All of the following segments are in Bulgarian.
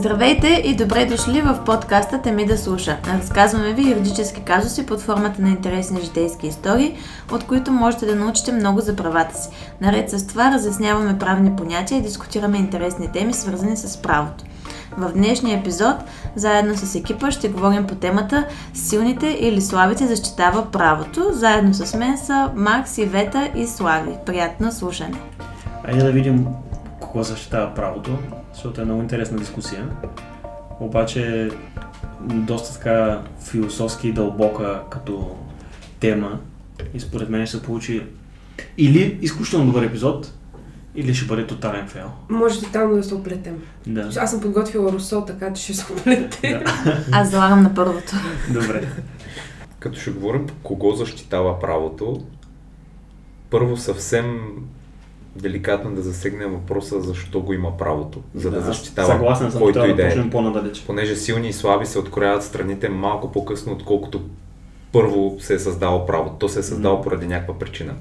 Здравейте и добре дошли в подкаста Темида слуша. Разказваме ви юридически казуси под формата на интересни житейски истории, от които можете да научите много за правата си. Наред с това разясняваме правни понятия и дискутираме интересни теми, свързани с правото. В днешния епизод, заедно с екипа, ще говорим по темата "Силните или слабите защитава правото". Заедно с мен са Макс, Ивета и Слави. Приятно слушане! Айде да видим какво защитава правото, защото е много интересна дискусия. Обаче доста така философски и дълбока като тема и според мен ще се получи или изключително добър епизод, или ще бъде тотален фейл. Може тотално да се оплетем. Да. Аз съм подготвила Русо, така че ще се оплетем. Да. Аз залагам на първото. Добре. Като ще говорим кого защитава правото, първо съвсем деликатно да засегнем въпроса защо го има правото, за да защитава който и да е. Понеже силни и слаби се открояват страните малко по-късно, отколкото първо се е създало правото. То се е създало поради някаква причина.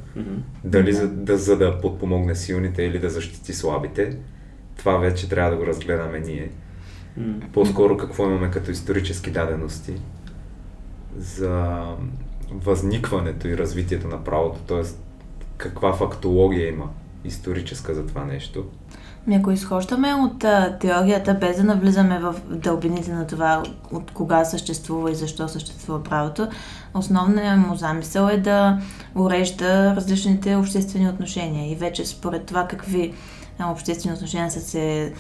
Дали за да подпомогне силните или да защити слабите, това вече трябва да го разгледаме ние. По-скоро какво имаме като исторически дадености за възникването и развитието на правото, т.е. каква фактология има историческа за това нещо. Ако изхождаме от теорията, без да навлизаме в дълбините на това, от кога съществува и защо съществува правото, основният му замисъл е да урежда различните обществени отношения и вече според това какви обществени отношения са се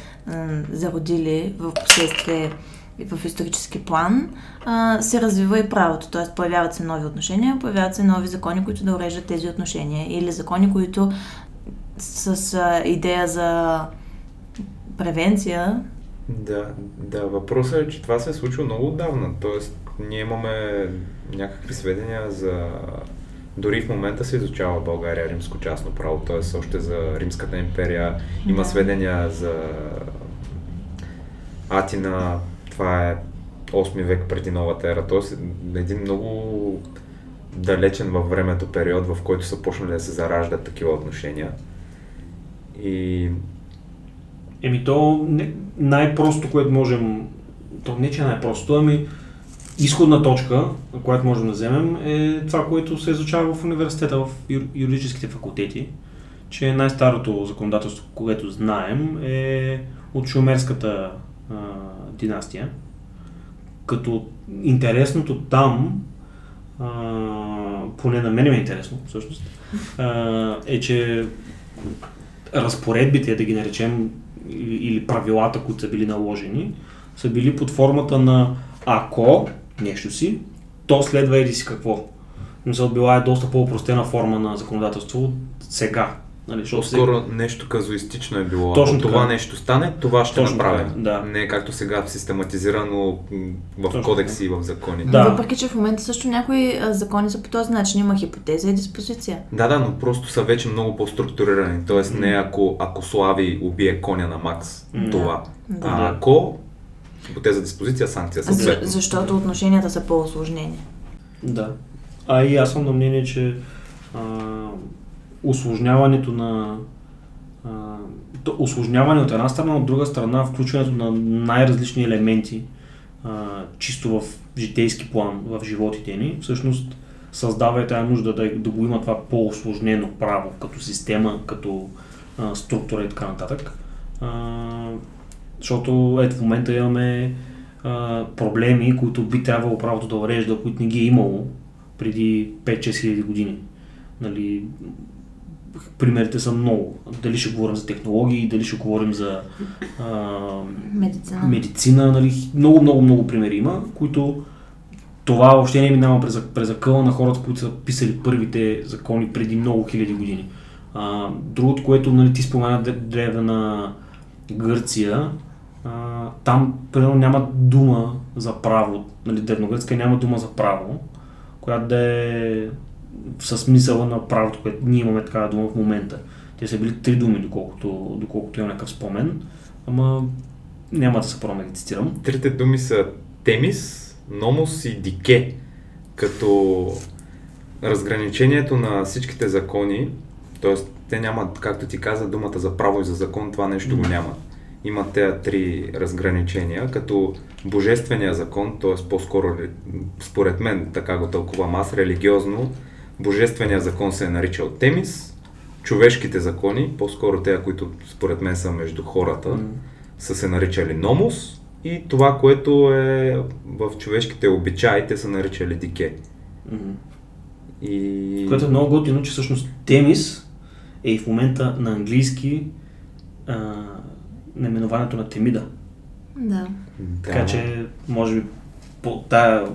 зародили в последствие в исторически план, се развива и правото, т.е. появяват се нови отношения, появяват се нови закони, които да уреждат тези отношения или закони, които с идея за превенция. Да, въпросът е, че това се е случило много отдавна, т.е. ние имаме някакви сведения за... Дори в момента се изучава в България римско частно право, т.е. още за Римската империя има сведения за Атина, това е 8 век преди новата ера, т.е. един много далечен във времето период, в който са почнали да се зараждат такива отношения. И... то най-просто, което можем... То не че най-просто, ами изходна точка, която можем да вземем, е това, което се изучава в университета, в юридическите факултети, че най-старото законодателство, което знаем, е от шумерската династия. Като интересното там, поне на мен е интересно всъщност, е, че разпоредбите, да ги наречем, или правилата, които са били наложени, са били под формата на ако нещо си, то следва еди си какво. Мисля, била е доста по-опростена форма на законодателство сега. Скоро нещо казуистично е било. Точно това нещо стане, това ще направим. Да. Не както сега систематизирано в точно кодекси и в закони. Да. Въпреки че в момента също някои закони са по този начин, има хипотеза и диспозиция. Да, но просто са вече много по-структурирани. Тоест не ако Слави убие коня на Макс, това. Да. А ако хипотеза, диспозиция, санкция съответно. Защото отношенията са по-осложнени. Да. А и аз съм на мнение, че усложняването на... усложняване от една страна, от друга страна включването на най-различни елементи чисто в житейски план, в животите ни, всъщност създава и тази нужда да го има това по-усложнено право, като система, като структура и така нататък. Защото в момента имаме проблеми, които би трябвало правото да урежда, които не ги е имало преди 5-6 хиляди години. Нали, примерите са много. Дали ще говорим за технологии, дали ще говорим за медицина. Нали, много примери има, които това въобще не минава през акъла на хората, които са писали първите закони преди много хиляди години. Другото, което ти спомена древна Гърция, там примерно няма дума за право, нали, древногръцка няма дума за право, която да е със смисъла на правото, което ние имаме такава дума в момента. Те са били три думи, доколкото имам някакъв спомен, ама няма да се пробвам да цитирам. Трите думи са Темис, Номус и Дике, като разграничението на всичките закони, т.е. те нямат, както ти каза, думата за право и за закон, това нещо го няма. има тези три разграничения, като божествения закон, т.е. по-скоро, според мен, така го тълкувам аз, религиозно, божествения закон се е наричал Темис, човешките закони, по-скоро тези, които според мен са между хората, са се наричали Номус, и това, което е в човешките обичаи, те са наричали Дике. И... което е много готино, че всъщност Темис е и в момента на английски наименуването на Темида. Да. Така че, може би, от тая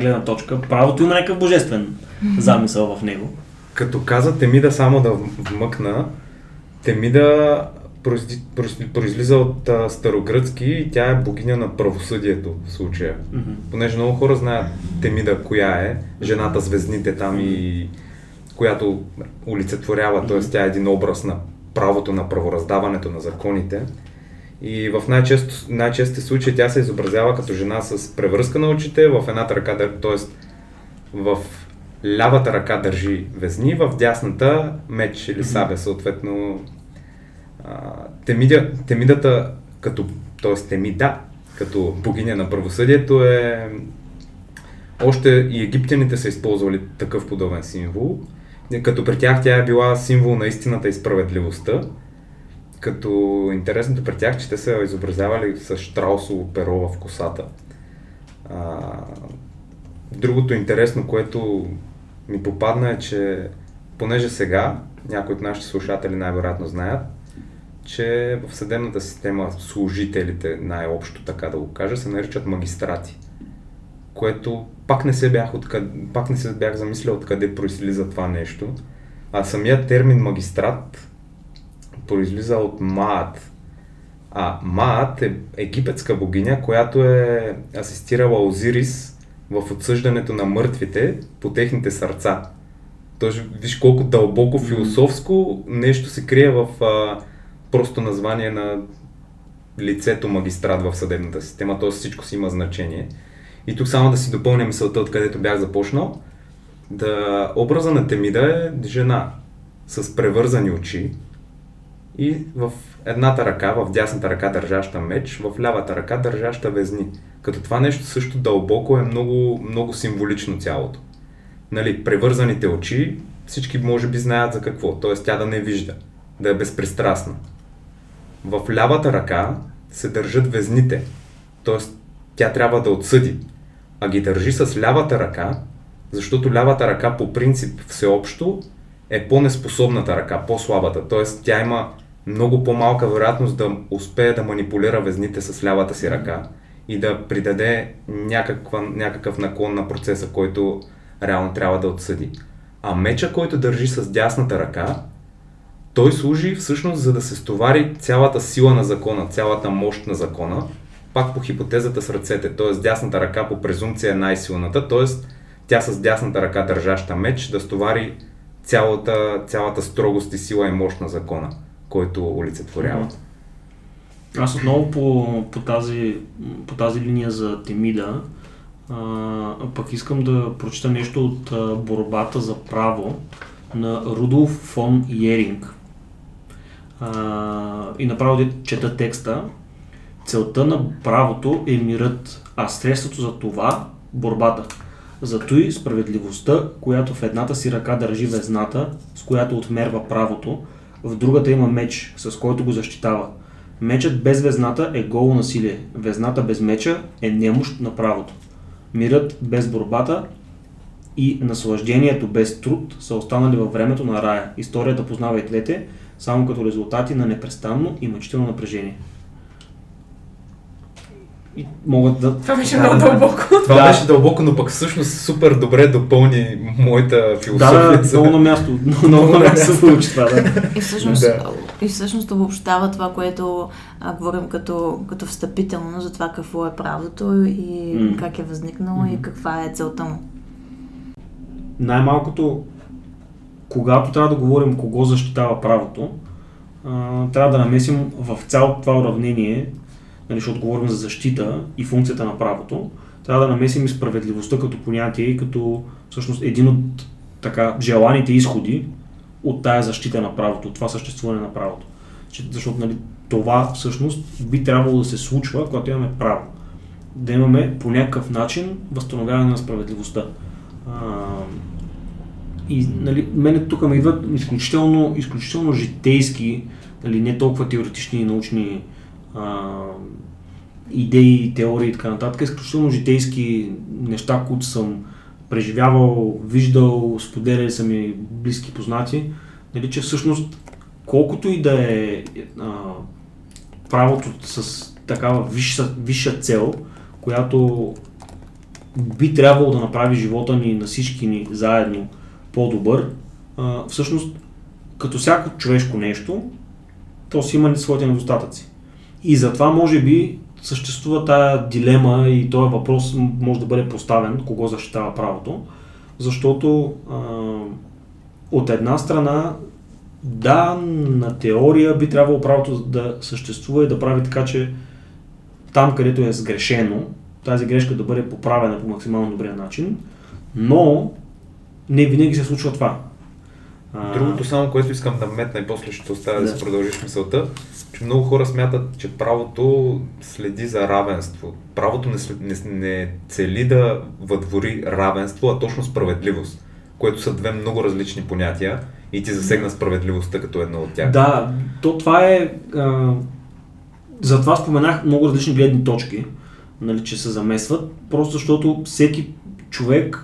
гледна точка, правото има някакъв божествен замисъл в него. Като каза Темида, само да вмъкна, Темида произлиза от старогръцки и тя е богиня на правосъдието в случая. Понеже много хора знаят Темида коя е, жената звездните там, и която олицетворява, т.е. тя е един образ на правото, на правораздаването, на законите. И в най-честите случаи тя се изобразява като жена с превръзка на очите, в едната ръка, т.е. в лявата ръка държи везни, в дясната меч или сабя, съответно. Темидата, Темида, като богиня на правосъдието е... Още и египтяните са използвали такъв подобен символ, като при тях тя е била символ на истината и справедливостта, като интересното при тях, че те са изобразявали с щраусово перо в косата. Другото интересно, което ми попадна, е, че понеже сега, някои от нашите слушатели най-вероятно знаят, че в съдебната система служителите, най-общо така да го кажа, се наричат магистрати, което пак не се бях замислял откъде произлиза това нещо. А самият термин магистрат произлиза от Маат. А Маат е египетска богиня, която е асистирала Озирис в отсъждането на мъртвите по техните сърца. Тоест, виж колко дълбоко философско нещо се крие в просто название на лицето магистрат в съдебната система, т.е. всичко си има значение. И тук само да си допълня мисълта, откъдето бях започнал, да образа на Темида е жена с превързани очи и в едната ръка, в дясната ръка държаща меч, в лявата ръка държаща везни. Като това нещо също дълбоко е много, много символично цялото. Нали, превързаните очи всички може би знаят за какво, т.е. тя да не вижда, да е безпристрастна. В лявата ръка се държат везните, т.е. тя трябва да отсъди, а ги държи с лявата ръка, защото лявата ръка по принцип всеобщо е по-неспособната ръка, по-слабата, т.е. тя има много по-малка вероятност да успее да манипулира везните с лявата си ръка и да придаде някакъв наклон на процеса, който реално трябва да отсъди. А меча, който държи с дясната ръка, той служи всъщност за да се стовари цялата сила на закона, цялата мощ на закона, пак по хипотезата с ръцете, т.е. дясната ръка по презумпция е най-силната, т.е. тя с дясната ръка държаща меч да стовари цялата строгост и сила и мощ на закона, който олицетворява. Аз отново по тази линия за Темида, пък искам да прочита нещо от борбата за право на Рудольф фон Йеринг. И направо да чета текста. Целта на правото е мирът, а средството за това – борбата. Зато и справедливостта, която в едната си ръка държи везната, с която отмерва правото, в другата има меч, с който го защитава. Мечът без везната е голо насилие, везната без меча е немощ на правото. Мирът без борбата и наслаждението без труд са останали във времето на рая. Историята познава и двете, само като резултати на непрестанно и мъчително напрежение. Това беше много дълбоко. Това беше дълбоко, но пък всъщност супер добре допълни моята философия. Да, много на място. Много на място се получи това, да. И всъщност обобщава това, което говорим като встъпително за това какво е правото и как е възникнало и каква е целта му. Най-малкото, когато трябва да говорим кого защитава правото, трябва да намесим в цялото това уравнение, ще отговорим за защита и функцията на правото, трябва да намесим и справедливостта като понятие и като всъщност един от желаните изходи от тая защита на правото, от това съществуване на правото. защото нали, това всъщност би трябвало да се случва, когато имаме право. Да имаме по някакъв начин възстановяване на справедливостта. И нали, мене тук ме идват изключително житейски, нали, не толкова теоретични и научни идеи, теории и така нататък, изключително житейски неща, които съм преживявал, виждал, споделяли са ми близки познати, нали, че всъщност колкото и да е правото с такава висша цел, която би трябвало да направи живота ни на всички ни заедно по-добър, всъщност като всяко човешко нещо, то си има своите недостатъци. И затова може би съществува тая дилема и този въпрос може да бъде поставен, кого защитава правото, защото от една страна, да, на теория би трябвало правото да съществува и да прави така, че там, където е сгрешено, тази грешка да бъде поправена по максимално добрия начин, но не винаги се случва това. Другото само, което искам да вметна и после ще оставя да си продължиш мисълта, че много хора смятат, че правото следи за равенство. Правото не цели да въдвори равенство, а точно справедливост, което са две много различни понятия и ти засегна справедливостта като едно от тях. Да, то това е... Затова споменах много различни гледни точки, нали, че се замесват, просто защото всеки човек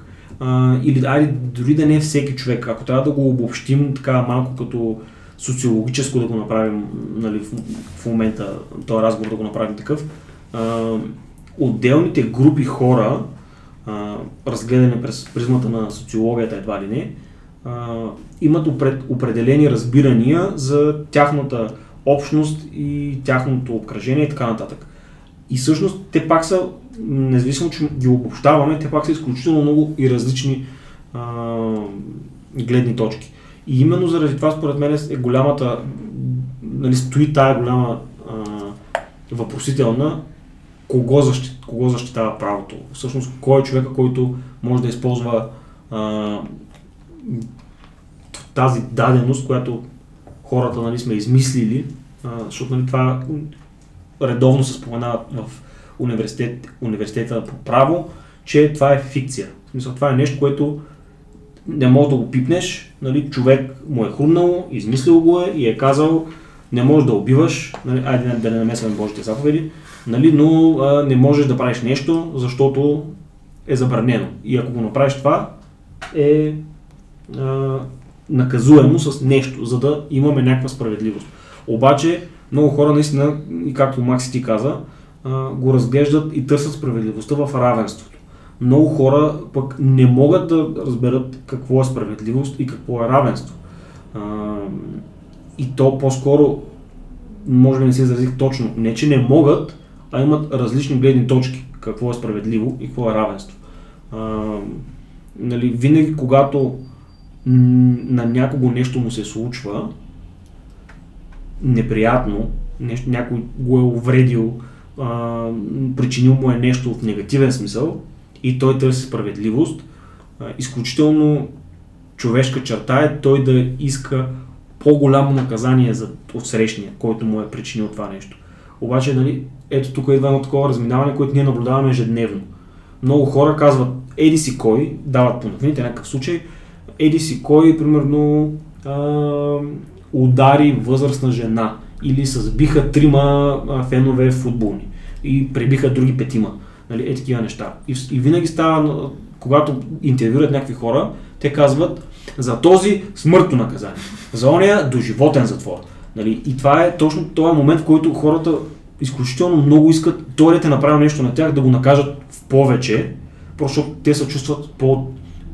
или дори да не е всеки човек, ако трябва да го обобщим така малко като социологическо да го направим, нали, в момента този разговор да го направим такъв, отделните групи хора, разгледани през призмата на социологията едва ли не, имат определени разбирания за тяхната общност и тяхното обкръжение и така нататък. И всъщност те пак са, независимо, че ги обобщаваме, те пак са изключително много и различни гледни точки. И именно заради това, според мен, е голямата, нали, стои тая голяма въпросителна, кого защитава правото. Всъщност, кой е човека, който може да използва тази даденост, която хората, нали, сме измислили, защото, нали, това редовно се споменават в университета по право, че това е фикция. В смисъл, това е нещо, което не можеш да го пипнеш, нали, човек му е хрумнало, измислил го е и е казал, не можеш да убиваш, нали, айде да не намесваме Божите заповеди, нали, но не можеш да правиш нещо, защото е забранено. И ако го направиш това, е наказуемо с нещо, за да имаме някаква справедливост. Обаче много хора наистина, и както Макси ти каза, го разглеждат и търсят справедливостта в равенството. Много хора пък не могат да разберат какво е справедливост и какво е равенство. И то по-скоро, може би не се изразих точно, не че не могат, а имат различни гледни точки, какво е справедливо и какво е равенство. Нали, винаги когато на някого нещо му се случва неприятно, някой го е увредил, причинил му е нещо в негативен смисъл и той търси справедливост, изключително човешка черта е той да иска по-голямо наказание за отсрещния, който му е причинил това нещо. Обаче, нали, ето тук идва едно такова разминаване, което ние наблюдаваме ежедневно. Много хора казват, еди си кой, дават понаквените, някакъв случай, еди си кой, примерно, удари възрастна жена или съсбиха 3 фенове футболни и пребиха други 5, нали, е такива неща. И винаги става, когато интервюрат някакви хора, те казват, за този смъртно наказание, за ония доживотен затвор. Нали, и това е точно този момент, в който хората изключително много искат той да те направи нещо на тях, да го накажат в повече, защото те се чувстват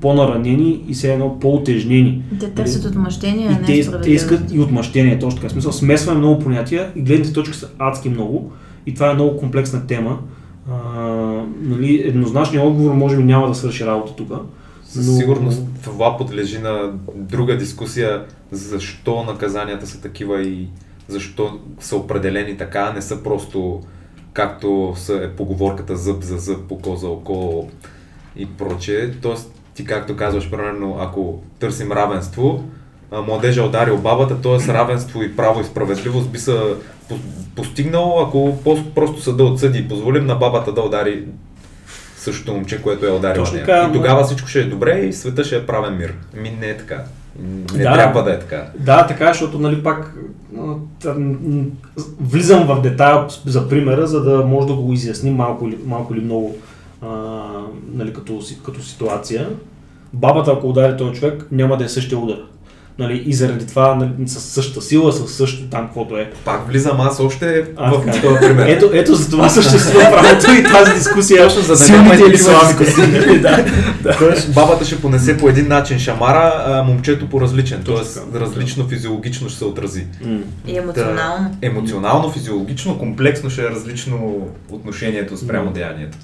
по-наранени и все едно по-утежнени. Те търсят отмъщение, а не справедливост. Те искат и отмъщение, точно така. В смисъл, смесваме много понятия и гледните точки са адски много и това е много комплексна тема. Нали, еднозначният отговор може би няма да свърши работа тук. Със сигурност това подлежи на друга дискусия, защо наказанията са такива и защо са определени така, не са просто както е поговорката зъб за зъб, око за око и прочее. Тоест, ти както казваш, примерно, ако търсим равенство, младежа ударил бабата, т.е. равенство и право и справедливост би се постигнало, ако просто съда отсъди и позволим на бабата да удари същото момче, което е ударил. И тогава всичко ще е добре и света ще е правен мир. Ми не е така. Не да, трябва да е така. Да, така, защото нали пак влизам в детайл за примера, за да може да го изясним малко или много нали, като ситуация. Бабата, ако удари този човек, няма да е същия удар. Нали, и заради това нали, със същата сила, със същото там, каквото е. Пак влизам аз още в този пример. Ето за това съществува правото и тази дискусия. За силните или слабите. Тоест бабата ще понесе по един начин шамара, а момчето по различен. Тоест различно физиологично ще се отрази. И емоционално. Емоционално, физиологично, комплексно ще е различно отношението спрямо деянието.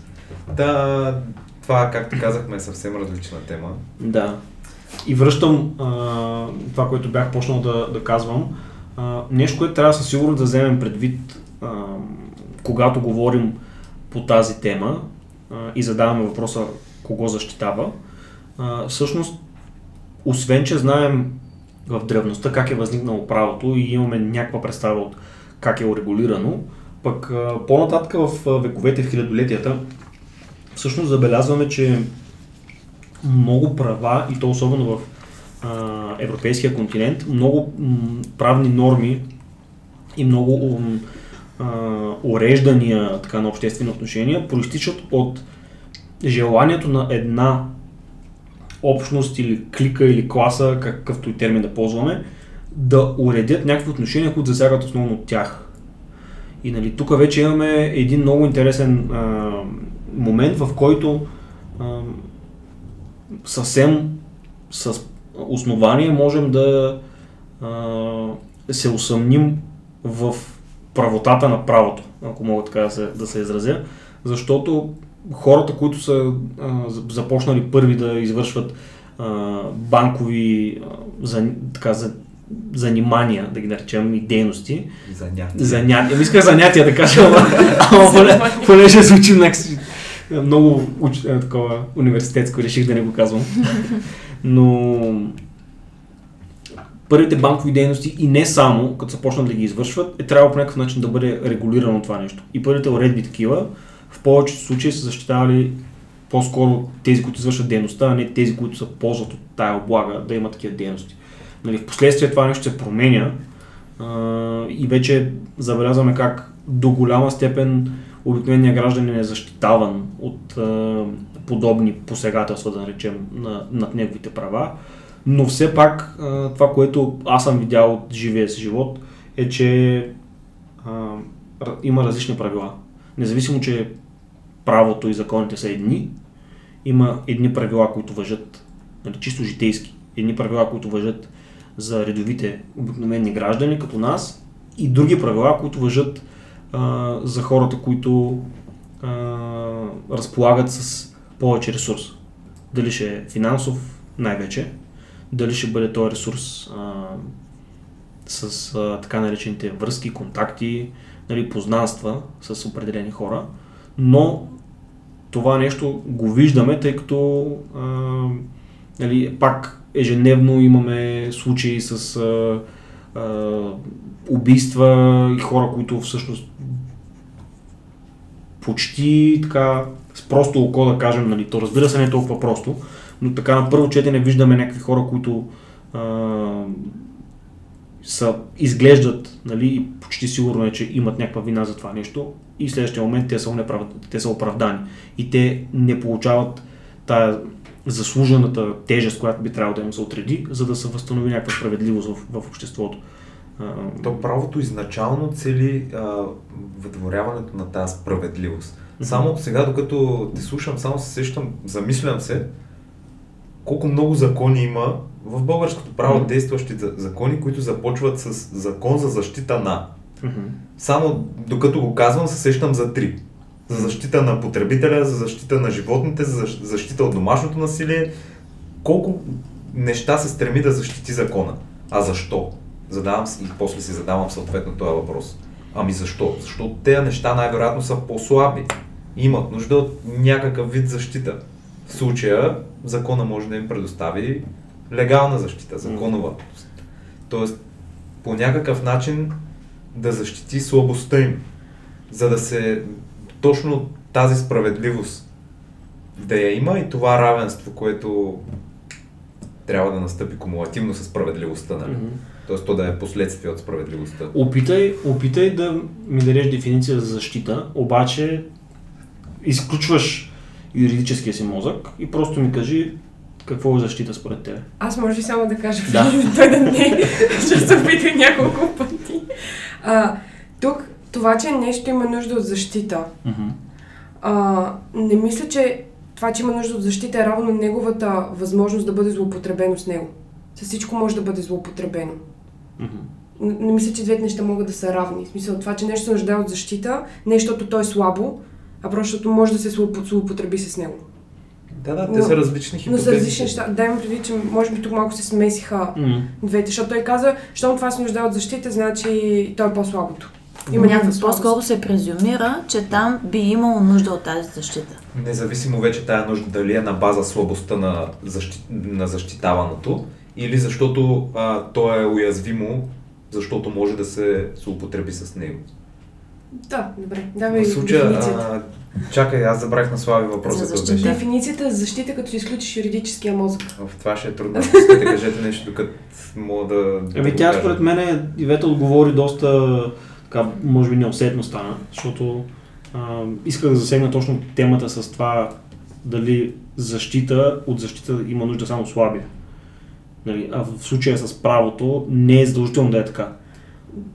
Да, това, както казахме, е съвсем различна тема. Да. И връщам това, което бях почнал да казвам. Нещо, което трябва със сигурност да вземем предвид, когато говорим по тази тема и задаваме въпроса кого защитава. Всъщност, освен че знаем в древността как е възникнало правото и имаме някаква представа от как е урегулирано, пък по-нататък в вековете, в хилядолетията, всъщност забелязваме, че много права, и то особено в европейския континент, много правни норми и много уреждания така, на обществени отношения проистичат от желанието на една общност или клика или класа, какъвто и термин да ползваме, да уредят някакви отношения, които засягат основно от тях. И нали, тук вече имаме един много интересен момент, в който съвсем с основание можем да се усъмним в правотата на правото, ако мога така да се изразя, защото хората, които са започнали първи да извършват банкови занимания, да ги наречем и дейности. Занятия. Исках занятия да кажа, ама понеже звучи някакси много такова университетско, реших да не го казвам. Но първите банкови дейности и не само, като се почнат да ги извършват, трябва по някакъв начин да бъде регулирано това нещо. И първите уредби такива, в повечето случаи са защитавали по-скоро тези, които извършват дейността, а не тези, които се ползват от тая облага да имат такива дейности. Нали, впоследствие това нещо се променя и вече забелязваме как до голяма степен обикновеният гражданин е защитаван от подобни посегателства, да наречем, над неговите права, но все пак това, което аз съм видял от живия си живот, е, че има различни правила. Независимо, че правото и законите са едни, има едни правила, които важат, нали, чисто житейски, едни правила, които важат за редовите обикновени граждани, като нас, и други правила, които важат за хората, които разполагат с повече ресурс. Дали ще е финансов най-вече, дали ще бъде този ресурс с така наречените връзки, контакти, нали, познанства с определени хора, но това нещо го виждаме, тъй като нали, пак ежедневно имаме случаи с убийства и хора, които всъщност почти така с просто око, да кажем, нали, то разбира се не е толкова просто, но така на първо четене виждаме някакви хора, които изглеждат, нали, и почти сигурно е, че имат някаква вина за това нещо и в следващия момент те са оправдани и те не получават тая заслужената тежест, която би трябвало да им се отреди, за да се възстанови някаква справедливост в обществото. То правото изначално цели въдворяването на тази справедливост. Само сега, докато те слушам, само се сещам, замислям се колко много закони има в българското право, действащи закони, които започват с закон за защита на. Само докато го казвам, се сещам за три. За защита на потребителя, за защита на животните, за защита от домашното насилие. Колко неща се стреми да защити закона. А защо? Задавам и после си задавам съответно този въпрос. Ами защо? Защото тези неща най-вероятно са по-слаби. Имат нужда от някакъв вид защита. В случая закона може да им предостави легална защита, законова. Тоест, по някакъв начин да защити слабостта им, за да се точно тази справедливост да я има и това равенство, което трябва да настъпи кумулативно със справедливостта, нали? Mm-hmm. Тоест, то да е последствие от справедливостта. Опитай да ми дадеш дефиниция за защита, обаче изключваш юридическия си мозък и просто ми кажи какво е защита според тебе. Аз може само да кажа, той да не, ще се опитам няколко пъти. Тук това, че нещо има нужда от защита. Mm-hmm. Не мисля, че това, че има нужда от защита е равно неговата възможност да бъде злоупотребено с него. Със всичко може да бъде злоупотребено. Mm-hmm. Не мисля, че двете неща могат да са равни. В смисъл това, че нещо се нуждае от защита, не защото той е слабо, а просто защото може да се злоупотреби с него. Да, те са различни хипотези. Но са различни неща. Дай ми предвид, че може би тук малко се смесиха двете, защото той каза, щом това се нуждае от защита, значи той е по-слабото. Има някаква слабост. По-скоро се презюмира, че там би имало нужда от тази защита. Независимо вече тая нужда дали е на база слабостта на, на защитаваното или защото то е уязвимо, защото може да се злоупотреби с него. Да, добре. Давай дефиницията. Чакай, аз забрах на Слави въпроса. Дефиницията за защита, като изключиш юридическия мозък. Това ще е трудно. Искате, кажете нещо, докато мога да... Тя според мен Ивета отговори доста, така, може би неусетно стана, защото исках да засегна точно темата с това дали защита от защита има нужда само слабия. Нали? А в случая с правото не е задължително да е така.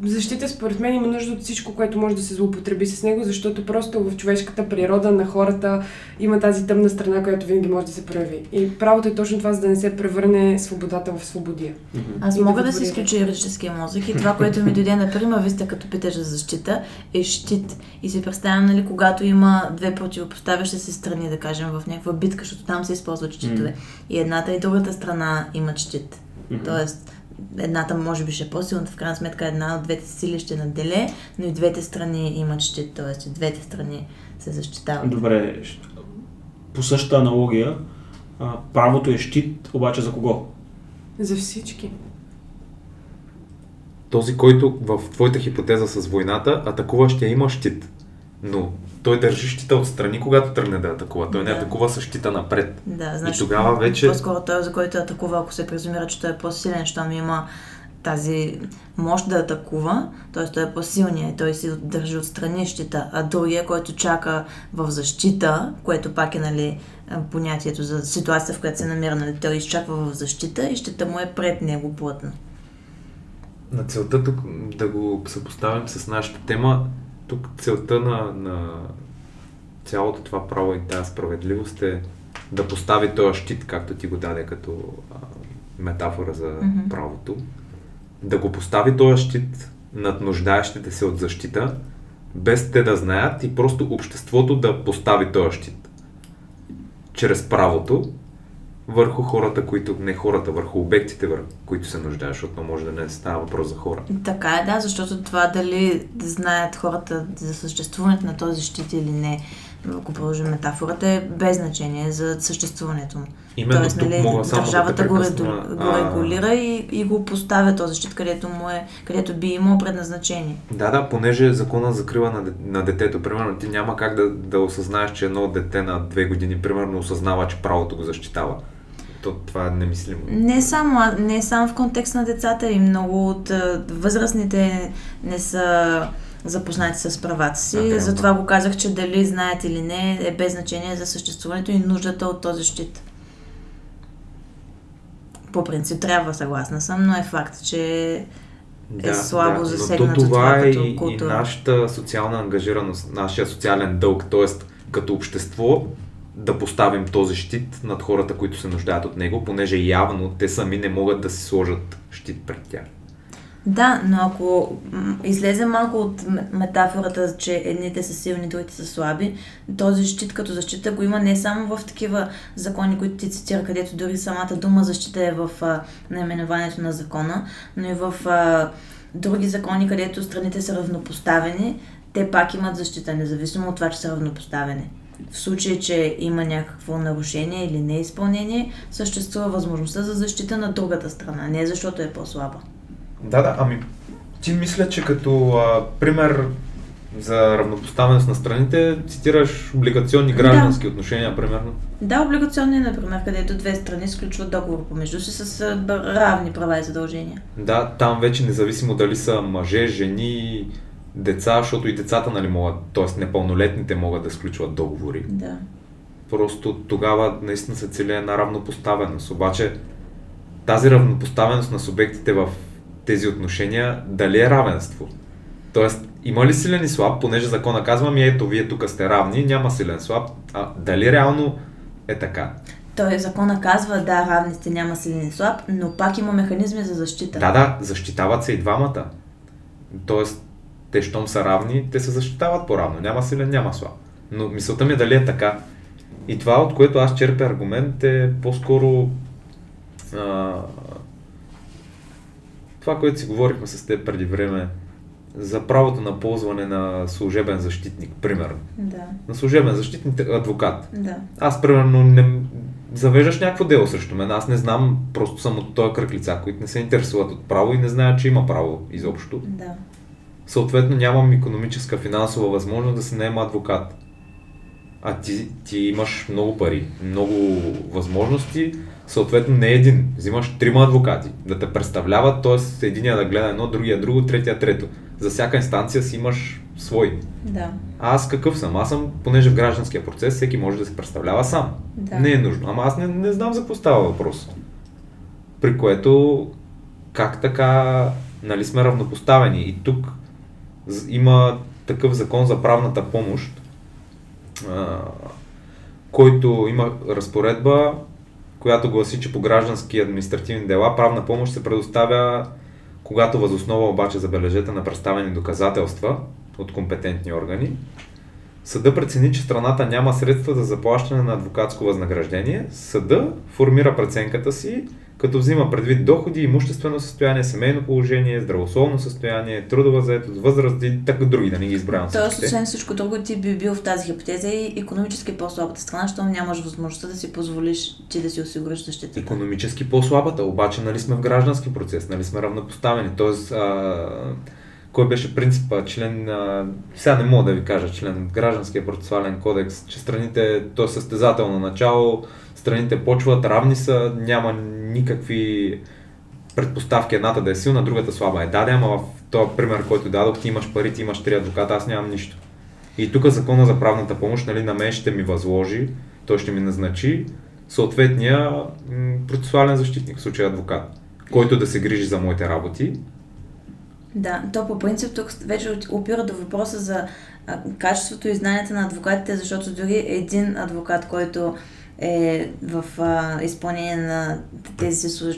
Защита според мен има нужда от всичко, което може да се злоупотреби с него, защото просто в човешката природа на хората има тази тъмна страна, която винаги може да се прояви. И правото е точно това, за да не се превърне свободата в свободия. Аз и мога да се изключа юридическия мозък и това, което ми дойде на прима виста, като питаш за защита, е щит. И се представям, нали, когато има две противопоставящи се страни, да кажем, в някаква битка, защото там се използват щитове. И едната и другата страна имат щит. Тоест, едната може би ще е по-силна, в крайна сметка една от двете сили ще наделе, но и двете страни имат щит, т.е. двете страни се защитават. Добре, по същата аналогия, правото е щит, обаче за кого? За всички. Този, който в твоята хипотеза с войната атакува, ще има щит, но той държи щита отстрани, когато тръгне да атакува. Той не атакува със щита напред. Да, значи, и тогава вече... по-скоро той, за който атакува, ако се презумира, че той е по-силен, щом има тази мощ да атакува, т.е. той е по-силният, той си държи отстрани щита, а другия, който чака в защита, което пак е, нали, понятието за ситуация, в която се намира, нали, той изчаква в защита и щита му е пред него плътно. На целта тук, да го съпоставим с нашата тема, тук целта на цялото това право и тази справедливост е да постави този щит, както ти го даде като метафора за правото, да го постави този щит над нуждаещите се от защита, без те да знаят и просто обществото да постави този щит чрез правото върху хората, които не хората, върху обектите, върху които се нуждаеш, защото може да не става въпрос за хора. Така е, да, защото това дали знаят хората за съществуването на този щит или не, ако продължим метафората, е без значение за съществуването му. Именно. Тоест, нали, държавата го регулира и го поставя този щит, където би имал предназначение. Да, понеже закона закрива на детето. Примерно ти няма как да осъзнаеш, че едно дете на 2 години примерно осъзнава, че правото го защитава. То това е немислимо. Не само в контекст на децата и много от възрастните не са запознати с правата си. Затова го казах, че дали знаят или не е без значение за съществуването и нуждата от този щит. По принцип трябва, съгласна съм, но е факт, че е слабо засегнато това като култура. И нашата социална ангажираност, нашия социален дълг, т.е. като общество да поставим този щит над хората, които се нуждаят от него, понеже явно те сами не могат да си сложат щит пред тях. Да, но ако излезем малко от метафората, че едните са силни, другите са слаби, този щит като защита го има не само в такива закони, които ти цитира, където дори самата дума защита е в наименованието на закона, но и в други закони, където страните са равнопоставени, те пак имат защита, независимо от това, че са равнопоставени. В случай, че има някакво нарушение или неизпълнение, съществува възможността за защита на другата страна, не защото е по-слаба. Да, ами ти мисля, че като пример за равнопоставеност на страните цитираш облигационни граждански отношения, примерно. Да, облигационни, например, където две страни сключват договор помежду си с равни права и задължения. Да, там вече независимо дали са мъже, жени, деца, защото и децата, нали, могат, т.е. непълнолетните могат да сключват договори. Да. Просто тогава наистина се цели една равнопоставеност. Обаче тази равнопоставеност на субектите в тези отношения дали е равенство? Тоест, има ли силен и слаб, понеже закона казва, ми ето вие тук сте равни, няма силен слаб, а дали реално е така? Той закона казва, да, равни сте, няма силен и слаб, но пак има механизми за защита. Да, защитават се и двамата. Тоест, те щом са равни, те се защитават по-равно, няма силен, няма слаб. Но мисълта ми е дали е така. И това, от което аз черпя аргумент, е по-скоро това, което си говорихме с теб преди време, за правото на ползване на служебен защитник, примерно. Да. На служебен защитник, адвокат. Да. Аз, примерно, не завеждаш някакво дело срещу мен. Аз не знам, просто съм от този кръг лица, които не се интересуват от право и не знаят, че има право изобщо. Да. Съответно, нямам икономическа, финансова възможност да се наема адвокат. А ти имаш много пари, много възможности, съответно не един. Взимаш трима адвокати да те представляват, т.е. единия да гледа едно, другия друго, третия трето. За всяка инстанция си имаш свой. Да. А аз какъв съм? Аз съм, понеже в гражданския процес всеки може да се представлява сам. Да. Не е нужно. Ама аз не знам за какво става въпрос. При което как така, нали, сме равнопоставени. И тук има такъв закон за правната помощ, който има разпоредба, която гласи, че по граждански и административни дела правна помощ се предоставя, когато възоснова, обаче, забележете, на представени доказателства от компетентни органи, съда прецени, че страната няма средства за заплащане на адвокатско възнаграждение, съда формира преценката си, като взима предвид доходи, имуществено състояние, семейно положение, здравословно състояние, трудова заетост, възраст и така други, да не ги избравам. Тоест, освен всичко друго, ти би бил в тази хипотеза и икономически по-слабата страна, защото нямаш възможността да си позволиш, че да си осигуриш защита. Икономически по-слабата, обаче, нали сме в граждански процес, нали сме равнопоставени, т.е. кой беше принципа, член, сега не мога да ви кажа член, гражданския процесуален кодекс, че страните, то е състезателно начало, страните почват, равни са, няма никакви предпоставки едната да е силна, другата слаба е. Да, ама в този пример, който дадох, ти имаш пари, ти имаш три адвоката, аз нямам нищо. И тук закона за правната помощ, нали, на мен ще ми възложи, той ще ми назначи съответния процесуален защитник, в случая адвокат, който да се грижи за моите работи. Да, то по принцип тук вече опира до въпроса за качеството и знанията на адвокатите, защото дори един адвокат, който е в изпълнение на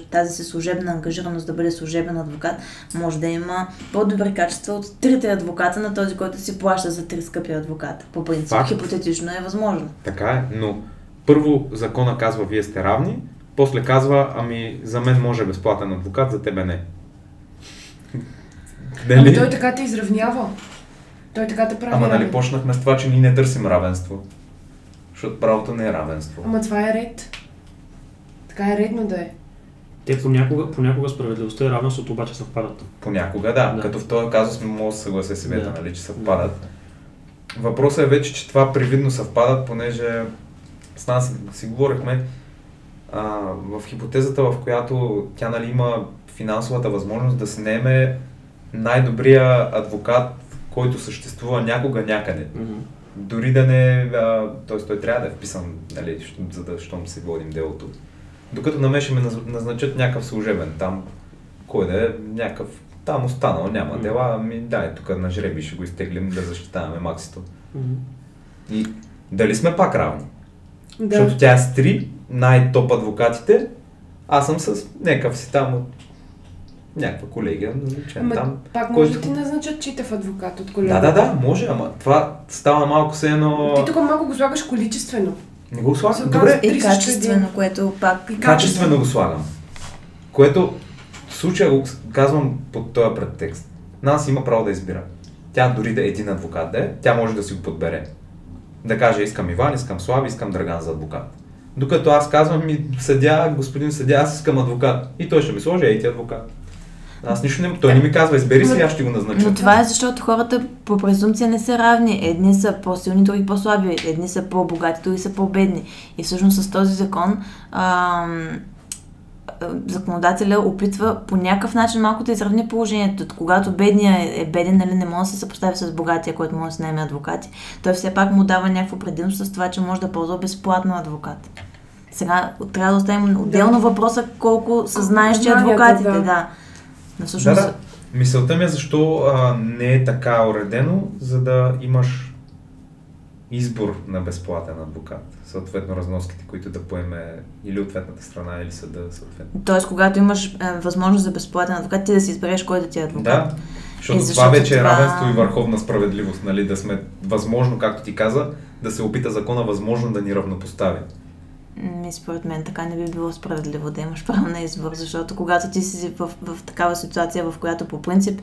тази си служебна ангажираност да бъде служебен адвокат, може да има по-добри качества от трите адвоката на този, който си плаща за три скъпи адвоката. По принцип, факт. Хипотетично е възможно. Така е, но първо закона казва, вие сте равни, после казва, ами за мен може безплатен адвокат, за тебе не. Дали? Ама той така те изравнява. Той така те прави. Ама нали почнахме с това, че ние не търсим равенство. Защото правото не е равенство. Ама това е ред. Така е редно да е. Те понякога справедливостта и равенството обаче съвпадат. Понякога да. Като в този казус мога да се съглася с Ивета, нали, че съвпадат. Въпросът е вече, че това привидно съвпадат, понеже с нас си говорихме в хипотезата, в която тя, нали, има финансовата възможност да се наеме най-добрия адвокат, който съществува някога някъде. Mm-hmm. Дори да не... т.е. той трябва да е вписан, нали, за да щом си водим делото. Докато намешаме назначат някакъв служебен там, кой да е някакъв... Там останал, няма дела, ами дай тук на жреби ще го изтеглим да защитаваме Максито. Mm-hmm. И дали сме пак равни? Да. Защото тя е с три най-топ адвокатите, аз съм с някакъв си там от... някаква колегия, назначен там. Пак може да ти назначат читав адвокат от колегията. Да, може, ама това става малко се едно... Ти тук малко го слагаш количествено. Не го слагам, добре. И качествено, което пак... Качествено го слагам. Което в случая го казвам под този предтекст. Нас има право да избира. Тя дори да е един адвокат да е, тя може да си го подбере. Да каже, искам Иван, искам Слави, искам Драган за адвокат. Докато аз казвам, господин съдия, аз искам адвокат. И той ще ми сложи, ей ти адвокат. Аз нищо не... Той не ми казва, избери си, аз ще го назнача. Но това е защото хората по презумпция не са равни. Едни са по-силни, други по-слаби. Едни са по-богати, други са по-бедни. И всъщност с този закон законодателя опитва по някакъв начин малко да изравни положението. Когато бедният е беден, нали, не може да се съпостави с богатия, който може да се наеме адвокати. Той все пак му дава някакво предимство с това, че може да ползва безплатно адвокат. Сега трябва да оставим отделно въпроса колко са знаещи адвокатите. Да. Всъщност... Да. Мисълта ми е защо не е така уредено, за да имаш избор на безплатен адвокат. Съответно разноските, които да поеме или ответната страна, или съда съответно. Тоест, когато имаш възможност за безплатен адвокат, ти да си избереш кой да ти е адвокат. Да, защото това вече е равенство и върховна справедливост, нали? Да сме възможно, както ти каза, да се опита закона възможно да ни равнопостави. Според мен така не би било справедливо да имаш право на избор, защото когато ти си в такава ситуация, в която по принцип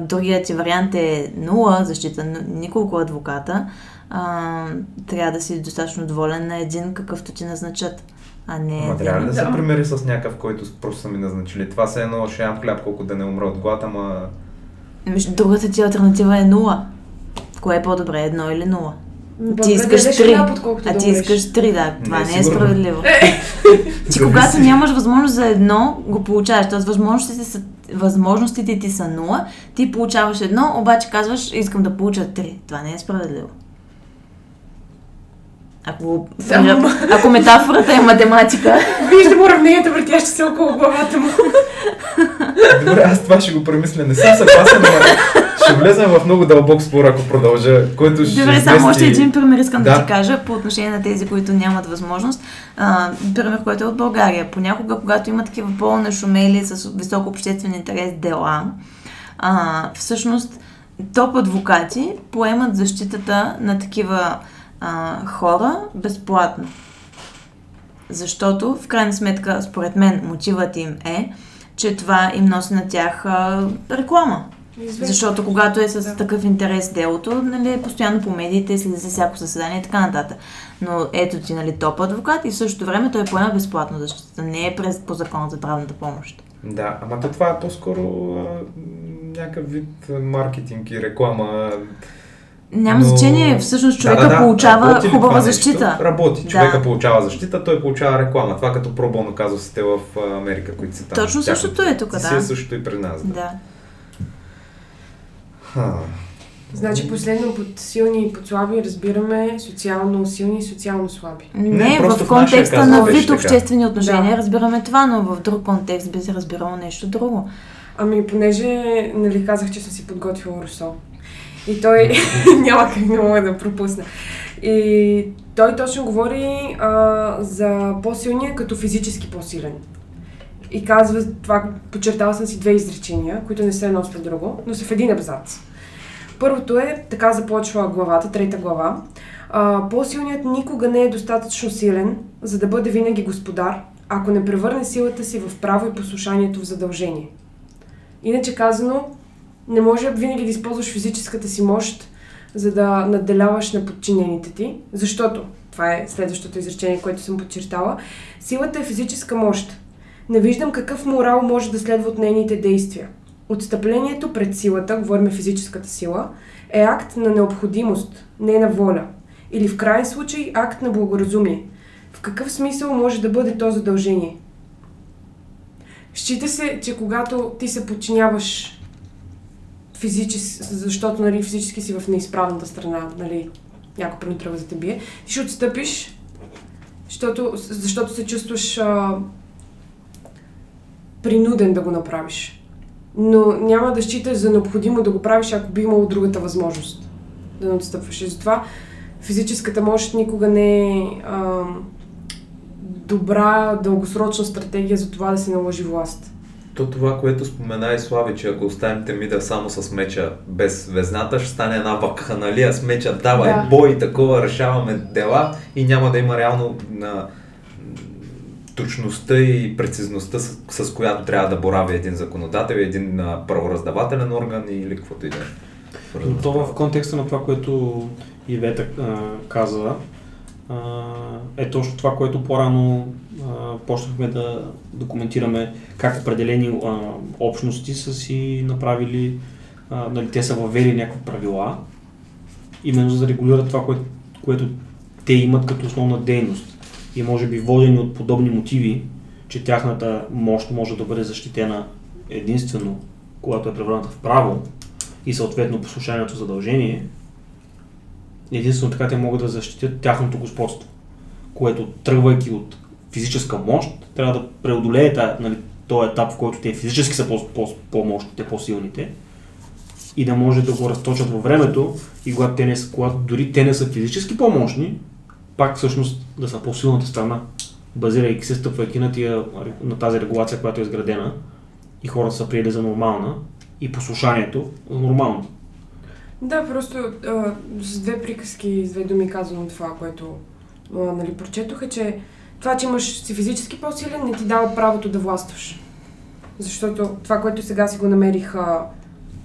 другият ти вариант е нула, защита на николко адвоката, трябва да си достатъчно доволен на един, какъвто ти назначат, а не... Трябва да се примери с някакъв, който просто са ми назначили. Това се едно шеям хляб, колко да не умра от глад, ама... Другата ти алтернатива е нула. Кое е по-добре, едно или нула? Ти искаш 3, а ти искаш 3, да. Това не е справедливо. Ти когато нямаш възможност за едно, го получаваш. Тоест възможностите ти са 0, ти получаваш 1, обаче казваш, искам да получа 3. Това не е справедливо. Ако метафората е математика... Виждам уравнението, въртящи се около главата му. Добре, аз това ще го премисля. Не съм съгласен, но ще влезем в много дълбок спор, ако продължа, което ще... Добре, само още един пример искам да ти кажа по отношение на тези, които нямат възможност. Пример, който е от България. Понякога, когато има такива по-нашумели с високо обществен интерес дела, всъщност топ адвокати поемат защитата на такива хора безплатно. Защото, в крайна сметка, според мен, мотивът им е, че това им носи на тях реклама. Известно. Защото когато е с такъв интерес делото, нали, постоянно по медиите, следи за всяко съседание и така нататък. Но ето ти, нали, топ адвокат и в същото време той поема безплатно защита. Не е по закона за правната помощ. Да, ама това е по-скоро някакъв вид маркетинг и реклама. Няма значение, всъщност човека получава хубава защита. Нещо? Работи, човека получава защита, той получава реклама. Това като пробълно казусите в Америка, които са там. Точно същото е тук, да. Си е същото и при нас. Да. Значи последно под силни и под слаби разбираме социално силни и социално слаби. Не, в контекста на вид обществени отношения разбираме това, но в друг контекст би се разбирало нещо друго. Ами понеже, нали, казах, че съм си подготвила Русо. И той няма как не мога да пропусна. И той точно говори за по-силния като физически по-силен. И казва това, подчертала съм си две изречения, които не са едно след друго, но са в един абзац. Първото е, така започва главата, трета глава. По-силният никога не е достатъчно силен, за да бъде винаги господар, ако не превърне силата си в право и послушанието в задължение. Иначе казано, не може винаги да използваш физическата си мощ, за да надделяваш на подчинените ти, защото, това е следващото изречение, което съм подчертала, силата е физическа мощ. Не виждам какъв морал може да следва от нейните действия. Отстъплението пред силата, говорим физическата сила, е акт на необходимост, не на воля. Или в крайен случай акт на благоразумие. В какъв смисъл може да бъде то задължение? Счита се, че когато ти се подчиняваш физически, защото, нали, физически си в неизправната страна, нали, някой пръвно трябва да те бие, ти ще отстъпиш, защото се чувстваш принуден да го направиш. Но няма да считаш за необходимо да го правиш, ако би имало другата възможност да не отстъпваш. И затова физическата мощ никога не е добра дългосрочна стратегия за това да се наложи власт. То това, което спомена и Слави, че ако оставим Темида само с меча без везната, ще стане една вакханалия с меча, давай бой, такова, решаваме дела и няма да има реално на точността и прецизността, с която трябва да борави един законодател, един правораздавателен орган или каквото и да е. Но това в контекста на това, което Ивета казва, е точно това, което по-рано почнахме да документираме, как определени общности са си направили, нали, те са въвели някакви правила, именно за да регулират това, което те имат като основна дейност. И може би водени от подобни мотиви, че тяхната мощ може да бъде защитена единствено, когато е превърната в право и съответно послушанието задължение, единствено така те могат да защитят тяхното господство, което, тръгвайки от физическа мощ, трябва да преодолее този етап, в който те физически са по-мощните, по-силните, и да може да го разточат във времето, и когато дори те не са физически по-мощни, пак всъщност да са по-силната страна, базирайки се, стъпвайки на тази регулация, която е изградена и хората са приели за нормална и послушанието за нормално. Да, просто с две приказки, с две думи казвам това, което нали, прочетоха, че това, че имаш си физически по-силен, не ти дава правото да властваш. Защото това, което сега си го намерих,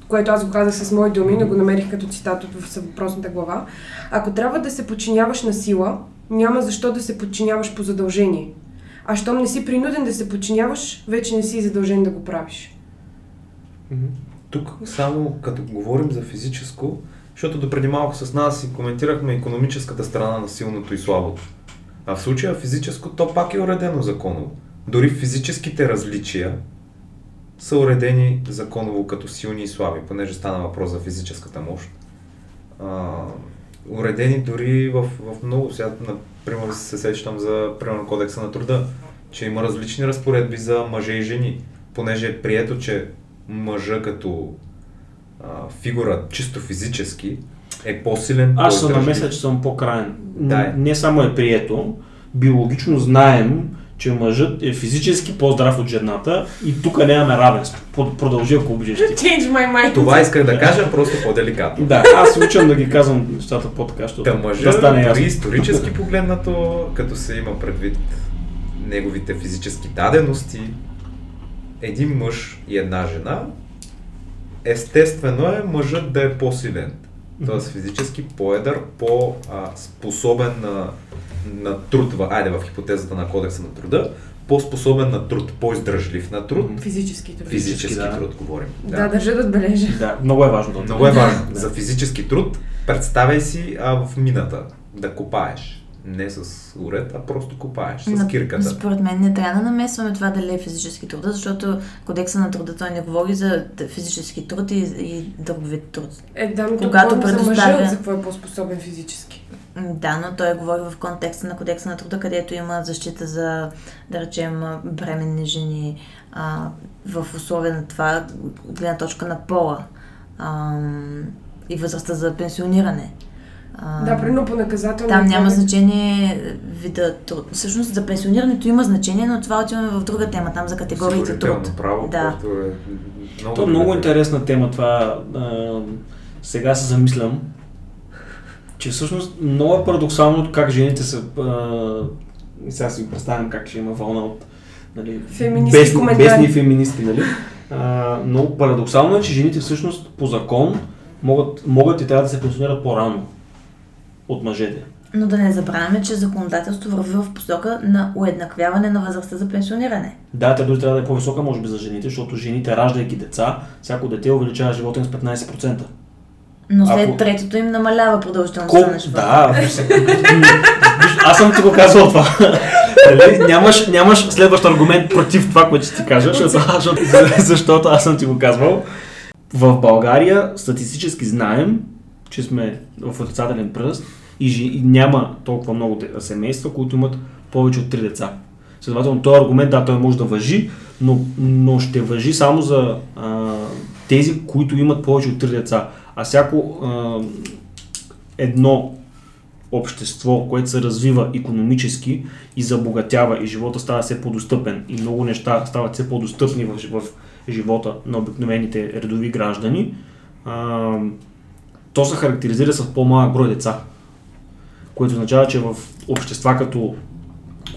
което аз го казах с мои думи, но го намерих като цитат в съвпросната глава, ако трябва да се подчиняваш на сила, няма защо да се подчиняваш по задължение. А щом не си принуден да се подчиняваш, вече не си задължен да го правиш. Тук само като говорим за физическо, защото допреди малко с нас и коментирахме икономическата страна на силното и слабото. А в случая физическо, то пак е уредено законово. Дори физическите различия са уредени законово като силни и слаби, понеже стана въпрос за физическата мощ. Уредени дори в много, сега например се сещам за примерно Кодекса на труда, че има различни разпоредби за мъже и жени, понеже е прието, че мъжа като фигура чисто физически е по-силен. Аз съм намесля, че съм по-краен. Да. Не само е прието, биологично знаем, че мъжът е физически по-здрав от жената и тук нямаме равенство. Продължи, ако обижеш ти. Това исках да кажа, просто по-деликатно. Да, аз учам да ги казвам нещата по-така, защото да стане ясно. Исторически погледнато, като се има предвид неговите физически дадености, един мъж и една жена, естествено е мъжът да е по-силен. Т.е. физически по-едър, по-способен на труд, айде в хипотезата на Кодекса на труда, по-способен на труд, по-издръжлив на труд. Физически труд говорим. Да, държа да отбележа. Да, много е важно. Много е важно. За физически труд представяй си в мината да копаеш. Не с уред, а просто копаеш с кирката. Според мен не трябва да намесваме това дали е физически труд, защото Кодекса на труда той не говори за физически труд и друг вид труд. Когато предоставя... за мъжа, за какво е по-способен физически. Да, но той говори в контекста на Кодекса на труда, където има защита за, да речем, бременни жени в условия на това, гледна точка на пола и възрастта за пенсиониране. Да, прино по наказателно. Там няма значение вида труд. Всъщност за пенсионирането има значение, но това отиваме в друга тема, там за категориите труд. Право, да. Това е много интересна тема, това. Сега се замислям, че всъщност много е парадоксално как жените са... сега си представям как ще има вълна от нали, бесни феминисти. Нали? Много парадоксално е, че жените всъщност по закон могат и трябва да се пенсионират по-рано от мъжете. Но да не забравяме, че законодателството върви в посока на уеднаквяване на възрастта за пенсиониране. Да, тя дори трябва да е по-висока, може би, за жените, защото жените, раждайки деца, всяко дете увеличава живота им с 15%. Но след третото им намалява продължителността на живота. Да, аз съм ти го казвал това. Нямаш следващ аргумент против това, което ти кажеш, защото аз съм ти го казвал. В България статистически знаем, че сме в отрицателен пръст и няма толкова много семейства, които имат повече от 3 деца. Следователно, този аргумент, да, той може да важи, но ще важи само за тези, които имат повече от 3 деца. А всяко едно общество, което се развива икономически и забогатява и живота става все по-достъпен и много неща стават все по-достъпни в живота на обикновените редови граждани, то се характеризира с по-малък брой деца, което означава, че в общества,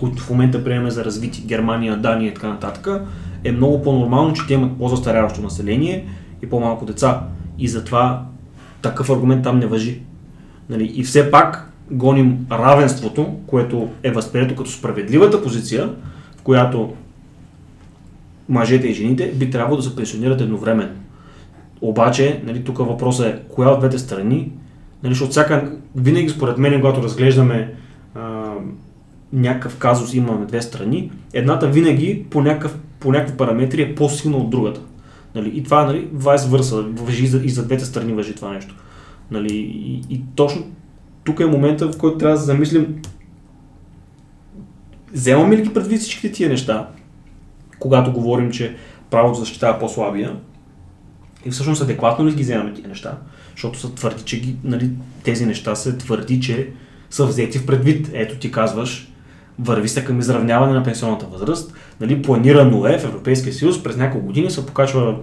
които в момента приемаме за развити, Германия, Дания и така нататък, е много по-нормално, че те имат по-застаряващо население и по-малко деца. И затова такъв аргумент там не важи. Нали? И все пак гоним равенството, което е възприето като справедливата позиция, в която мъжете и жените би трябвало да се пенсионират едновременно. Обаче, нали, тук въпросът е коя от двете страни, нали, защото всяка, винаги според мен, когато разглеждаме някакъв казус, имаме две страни, едната винаги по някакви параметри е по-силна от другата. Нали, и това, нали, vice versa, въжи и за двете страни въжи това нещо. Нали, и точно тук е момента, в който трябва да замислим, вземаме ли ги предвид всичките тия неща, когато говорим, че правото защитава по-слабия, и всъщност адекватно ли ги вземаме тия неща, защото се твърди, че нали, тези неща се твърди, че са взети в предвид. Ето ти казваш, върви се към изравняване на пенсионната възраст, нали, планирано е в Европейския съюз, през няколко години се покачва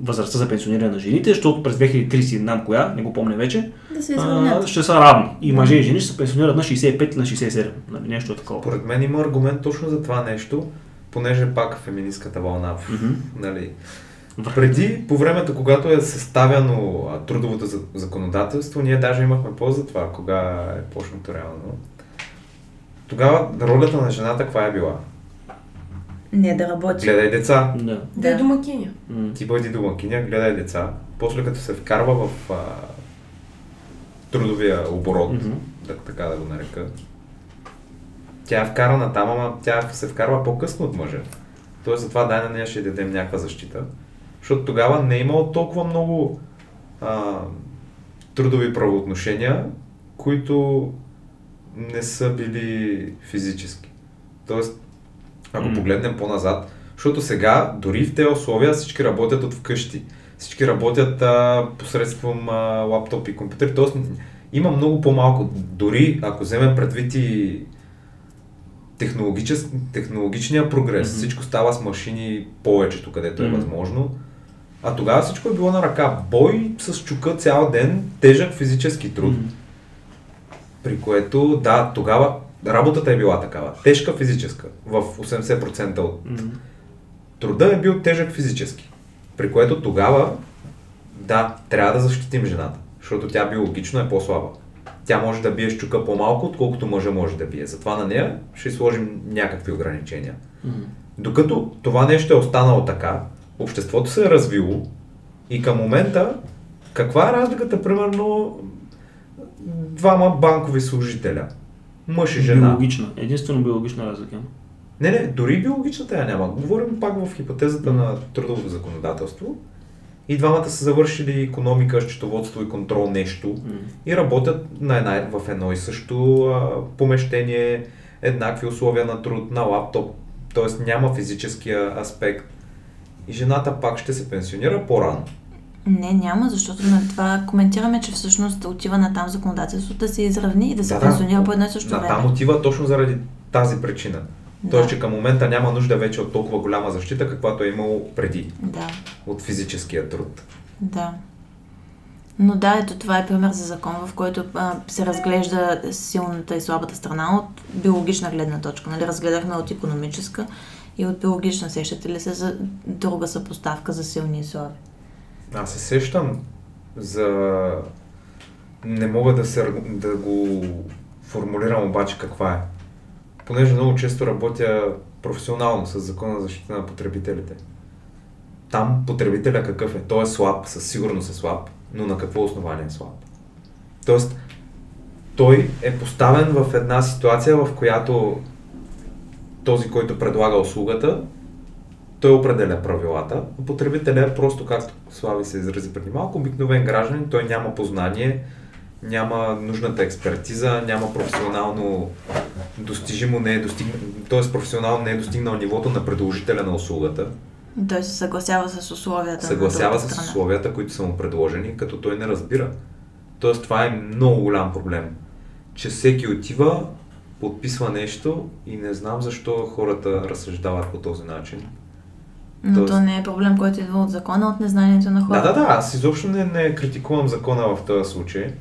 възрастта за пенсиониране на жените, защото през 2030, знам коя, не го помня вече, да ще са равни. И мъже и жени ще се пенсионират на 65 на 67, нали, нещо е такова. Поред мен има аргумент точно за това нещо, понеже пак феминистката вълна, нали. Преди, по времето, когато е съставяно трудовото законодателство, ние даже имахме полза това, кога е почнато реално. Тогава ролята на жената каква е била? Не да работи. Гледай деца. Да. Да е домакиня. Ти бъди домакиня, гледай деца. После като се вкарва в трудовия оборот, така да го нарека, тя е вкарана там, ама тя се вкарва по-късно от мъжа. Тоест затова дай на нея ще дадем някаква защита. Защото тогава не е имало толкова много трудови правоотношения, които не са били физически. Тоест, ако погледнем по-назад, защото сега, дори в тези условия, всички работят от вкъщи. Всички работят посредством лаптоп и компютър. Тоест, има много по-малко. Дори, ако вземем предвид и технологичния прогрес, всичко става с машини повечето, където е възможно. А тогава всичко е било на ръка. Бой с чука цял ден, тежък физически труд. При което, да, тогава работата е била такава. Тежка физическа. В 80% от труда е бил тежък физически. При което тогава, да, трябва да защитим жената. Защото тя биологично е по-слаба. Тя може да бие щука по-малко, отколкото мъжа може да бие. Затова на нея ще сложим някакви ограничения. Докато това нещо е останало така, обществото се е развило и към момента, каква е разликата, примерно, двама банкови служителя, мъж и жена? Биологична, единствено биологична разлика. Не, дори биологичната я няма. Говорим пак в хипотезата на трудовото законодателство. И двамата са завършили икономика, счетоводство и контрол нещо и работят в едно и също помещение, еднакви условия на труд, на лаптоп, т.е. няма физическия аспект. И жената пак ще се пенсионира по-рано. Не, няма, защото на това коментираме, че всъщност отива на там законодателството да се изравни и да се пенсионира по едно и също време. Да, там отива точно заради тази причина. Да. Тоест, че към момента няма нужда вече от толкова голяма защита, каквато е имало преди. Да. От физическия труд. Да. Но да, ето това е пример за закон, в който се разглежда силната и слабата страна от биологична гледна точка. Нали? Разгледахме от икономическа и от биологична. Сещате ли се за друга съпоставка за силни и слаби? Аз се сещам за... Не мога да го формулирам обаче каква е. Понеже много често работя професионално с Закона за защита на потребителите. Там потребителя какъв е? Той е слаб, със сигурност е слаб, но на какво основание е слаб? Тоест, той е поставен в една ситуация, в която този, който предлага услугата, той определя правилата, а потребителя е просто, както Слави се изрази преди малко, обикновен гражданин, той няма познание, няма нужната експертиза, няма професионално достижимо, т.е. професионално не е достигнал нивото на предложителя на услугата. Той се съгласява с условията. Съгласява се с условията, които са му предложени, като той не разбира. Т.е. това е много голям проблем, че всеки отива, подписва нещо и не знам защо хората разсъждават по този начин. Но то не е проблем, който идва от закона, от незнанието на хората. Да, аз изобщо не критикувам закона в този случай.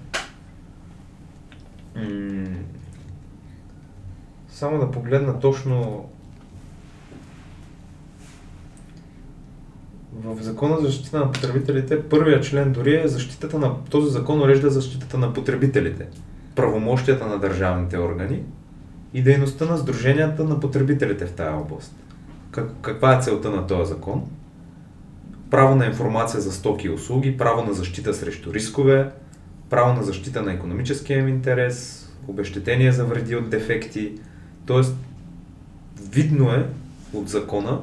Само да погледна точно... В Закона за защита на потребителите, първият член дори е защитата на... Този закон урежда защитата на потребителите. правомощията на държавните органи и дейността на сдруженията на потребителите в тази област. Каква е целта на този закон? Право на информация за стоки и услуги, право на защита срещу рискове, право на защита на икономическия им интерес, обезщетение за вреди от дефекти. Тоест, видно е от закона,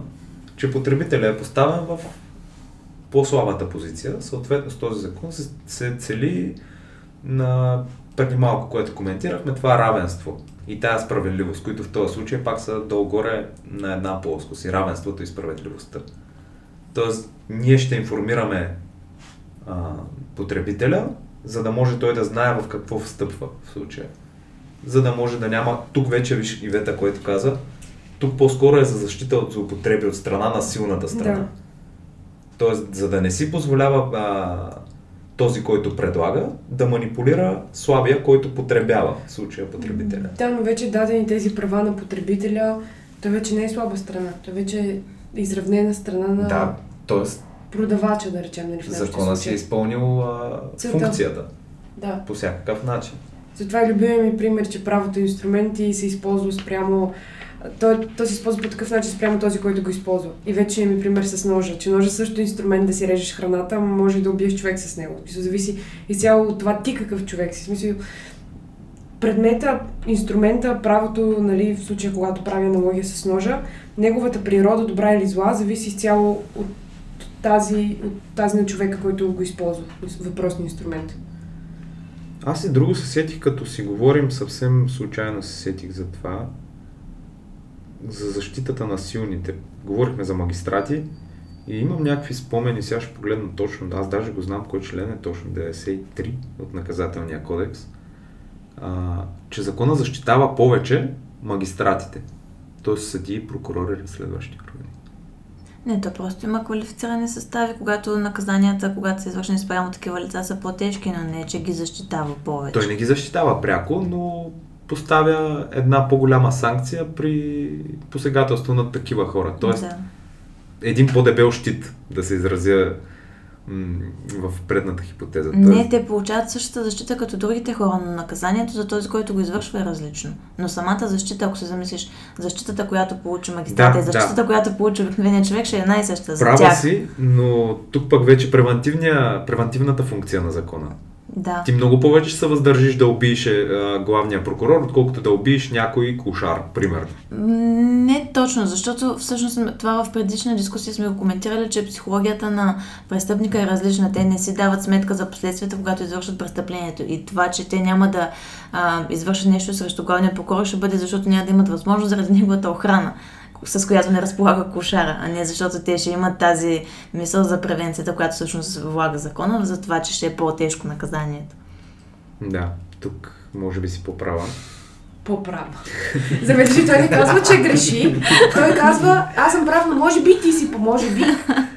че потребителят е поставен в по-слабата позиция. Съответно с този закон се цели на преди малко, което коментирахме, това равенство и тази справедливост, които в този случай пак са долу-горе на една плоскост, и равенството и справедливостта. Тоест, ние ще информираме потребителя, за да може той да знае в какво встъпва в случая. За да може да няма, тук вече виж Ивета, който каза, тук по-скоро е за защита от злоупотреби от страна на силната страна. Да. Тоест, за да не си позволява този, който предлага, да манипулира слабия, който потребява, в случая потребителя. Да, но вече дадени тези права на потребителя, той вече не е слаба страна, той вече е изравнена страна на продавача, да речем. Нали, законът си е изпълнил функцията по всякакъв начин. Затова е любимият ми пример, че правото инструменти се използва спрямо той се използва по такъв начин спрямо този, който го използва. И вече е ми пример с ножа, че ножа също е инструмент да си режеш храната, ама може да убиеш човек с него. И зависи изцяло от това ти какъв човек си. В смисъл, предмета, инструмента, правото, нали, в случая когато прави аналогия с ножа, неговата природа, добра или зла, зависи изцяло от тази на човека, който го използва, въпросния инструмент. Аз и друго се сетих, като си говорим, съвсем случайно се сетих за това, за защитата на силните. Говорихме за магистрати и имам някакви спомени, сега ще погледна точно, аз даже го знам кой член е точно, 93 от наказателния кодекс, че закона защитава повече магистратите, т.е. съдии, прокурори, разследващи органи. Не, то просто има квалифицирани състави, когато наказанията, когато са извършени спрямо такива лица, са по-тежки, но не, че ги защитава повече. Той не ги защитава пряко, но поставя една по-голяма санкция при посегателство на такива хора. Тоест, един по-дебел щит, да се изразя в предната хипотеза. Не, те получават същата защита като другите хора, но наказанието за този, който го извършва, е различно. Но самата защита, ако се замислиш, защитата, която получи магистрата, защитата, която получи обикновения човек, ще е най-съща за тях. Права си, но тук пък вече превантивната функция на закона. Да. Ти много повече ще се въздържиш да убиеш главния прокурор, отколкото да убиеш някой кошар, примерно. Не точно, защото всъщност това в предишна дискусия сме го коментирали, че психологията на престъпника е различна. Те не си дават сметка за последствията, когато извършат престъплението. И това, че те няма да извършат нещо срещу главния прокурор, ще бъде, защото няма да имат възможност заради неговата охрана, с която не разполага кошара, а не защото те ще имат тази мисъл за превенцията, която всъщност влага закона, за това, че ще е по-тежко наказанието. Да, тук може би си по-права. Забележи, той не казва, че греши. Той казва, аз съм прав, но може би ти си по-може би.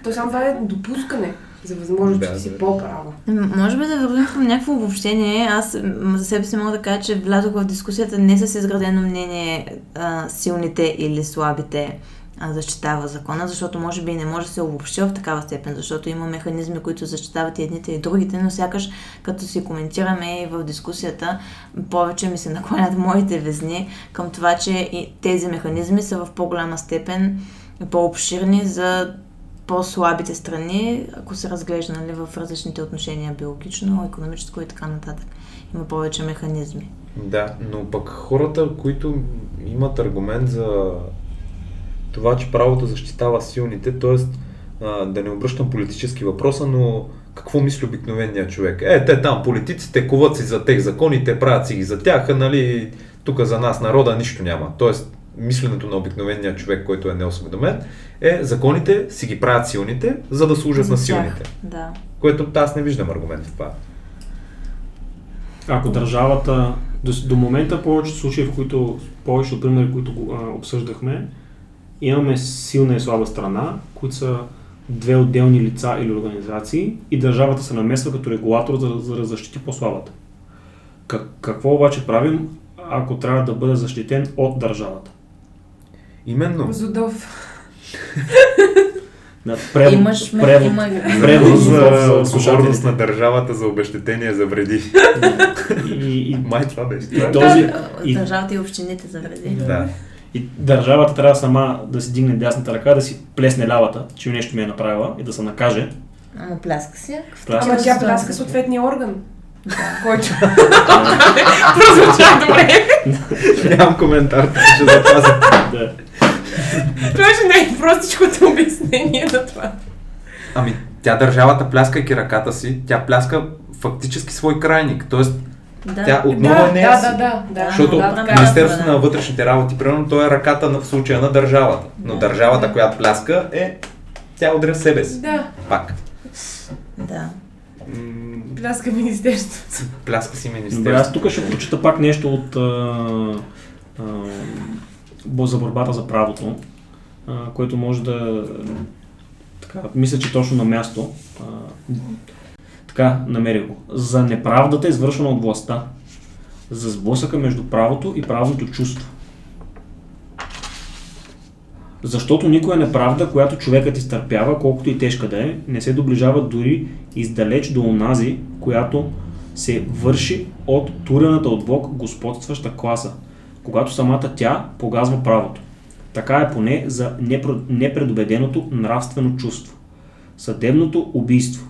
Той само това е допускане за възможност, че си по-права. Може би да вървим към някакво обобщение. Аз за себе си мога да кажа, че влязох в дискусията не с изградено мнение силните или слабите защитава закона, защото може би и не може да се обобщи в такава степен, защото има механизми, които защитават и едните и другите, но сякаш като си коментираме и в дискусията, повече ми се наклонят моите везни към това, че и тези механизми са в по-голяма степен по-обширни за по-слабите страни, ако се разглежда, нали, в различните отношения, биологично, икономическо и така нататък. Има повече механизми. Да, но пък хората, които имат аргумент за това, че правото защитава силните, т.е. да не обръщам политически въпроса, но какво мисли обикновения човек? Те там политиците куват си за тех закони, те правят си ги за тях, нали, тук за нас народа нищо няма. Тоест, мисленето на обикновения човек, който е неосведомен, е законите си ги правят силните, за да служат на силните. Да. Което аз не виждам аргумент в това. Ако държавата, до момента повечето случаи, в които повечето примери, които обсъждахме, имаме силна и слаба страна, които са две отделни лица или организации и държавата се намесва като регулатор, за да защити по-слабата. Какво обаче правим, ако трябва да бъде защитен от държавата? Именно. Рудольф. Превод за отговорност на държавата за обезщетение за вреди. Май това беше. Държавата и общините за вреди. Да. И държавата трябва сама да си дигне дясната ръка, да си плесне лявата, че нещо ми е направила и да се накаже. Ама пляска си. Ама тя пляска съответния орган. Който? Прозвуча добре. Нямам коментар, ще запазя. Това ще не е простичкото обяснение на това. Ами тя държавата, пляскайки ръката си, тя пляска фактически свой крайник, т.е. Да. Тя отново не е си. Защото Министерството на вътрешните работи, примерно, то е ръката в случая на държавата. Но държавата, която пляска, е тя удря себе си. Да. Пак. Да. Пляска министерството. Пляска си министерството. Аз тук ще прочита пак нещо от за борбата за правото, което може да... Така, мисля, че точно на място. Така, намери го. За неправдата, извършена от властта. За сблъсъка между правото и правното чувство. Защото никоя неправда, която човекът изтърпява, колкото и тежка да е, не се доближава дори издалеч до онази, която се върши от турената от Бог господстваща класа, когато самата тя погазва правото. Така е поне за непредубеденото нравствено чувство. Съдебното убийство,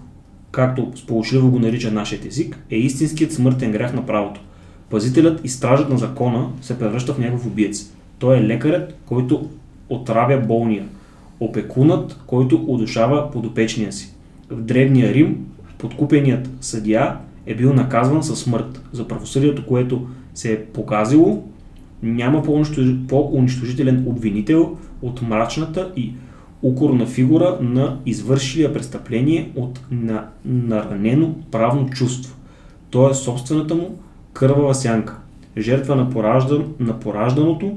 както сполучливо го нарича нашият език, е истинският смъртен грях на правото. Пазителят и стражът на закона се превръща в негов убиец. Той е лекарят, който отравя болния, опекунът, който удушава подопечния си. В Древния Рим подкупеният съдия е бил наказван със смърт. За правосъдието, което се е погазило, няма по-унищожителен обвинител от мрачната и укорна фигура на извършилия престъпление от наранено правно чувство. То е собствената му кървава сянка, жертва на поражданото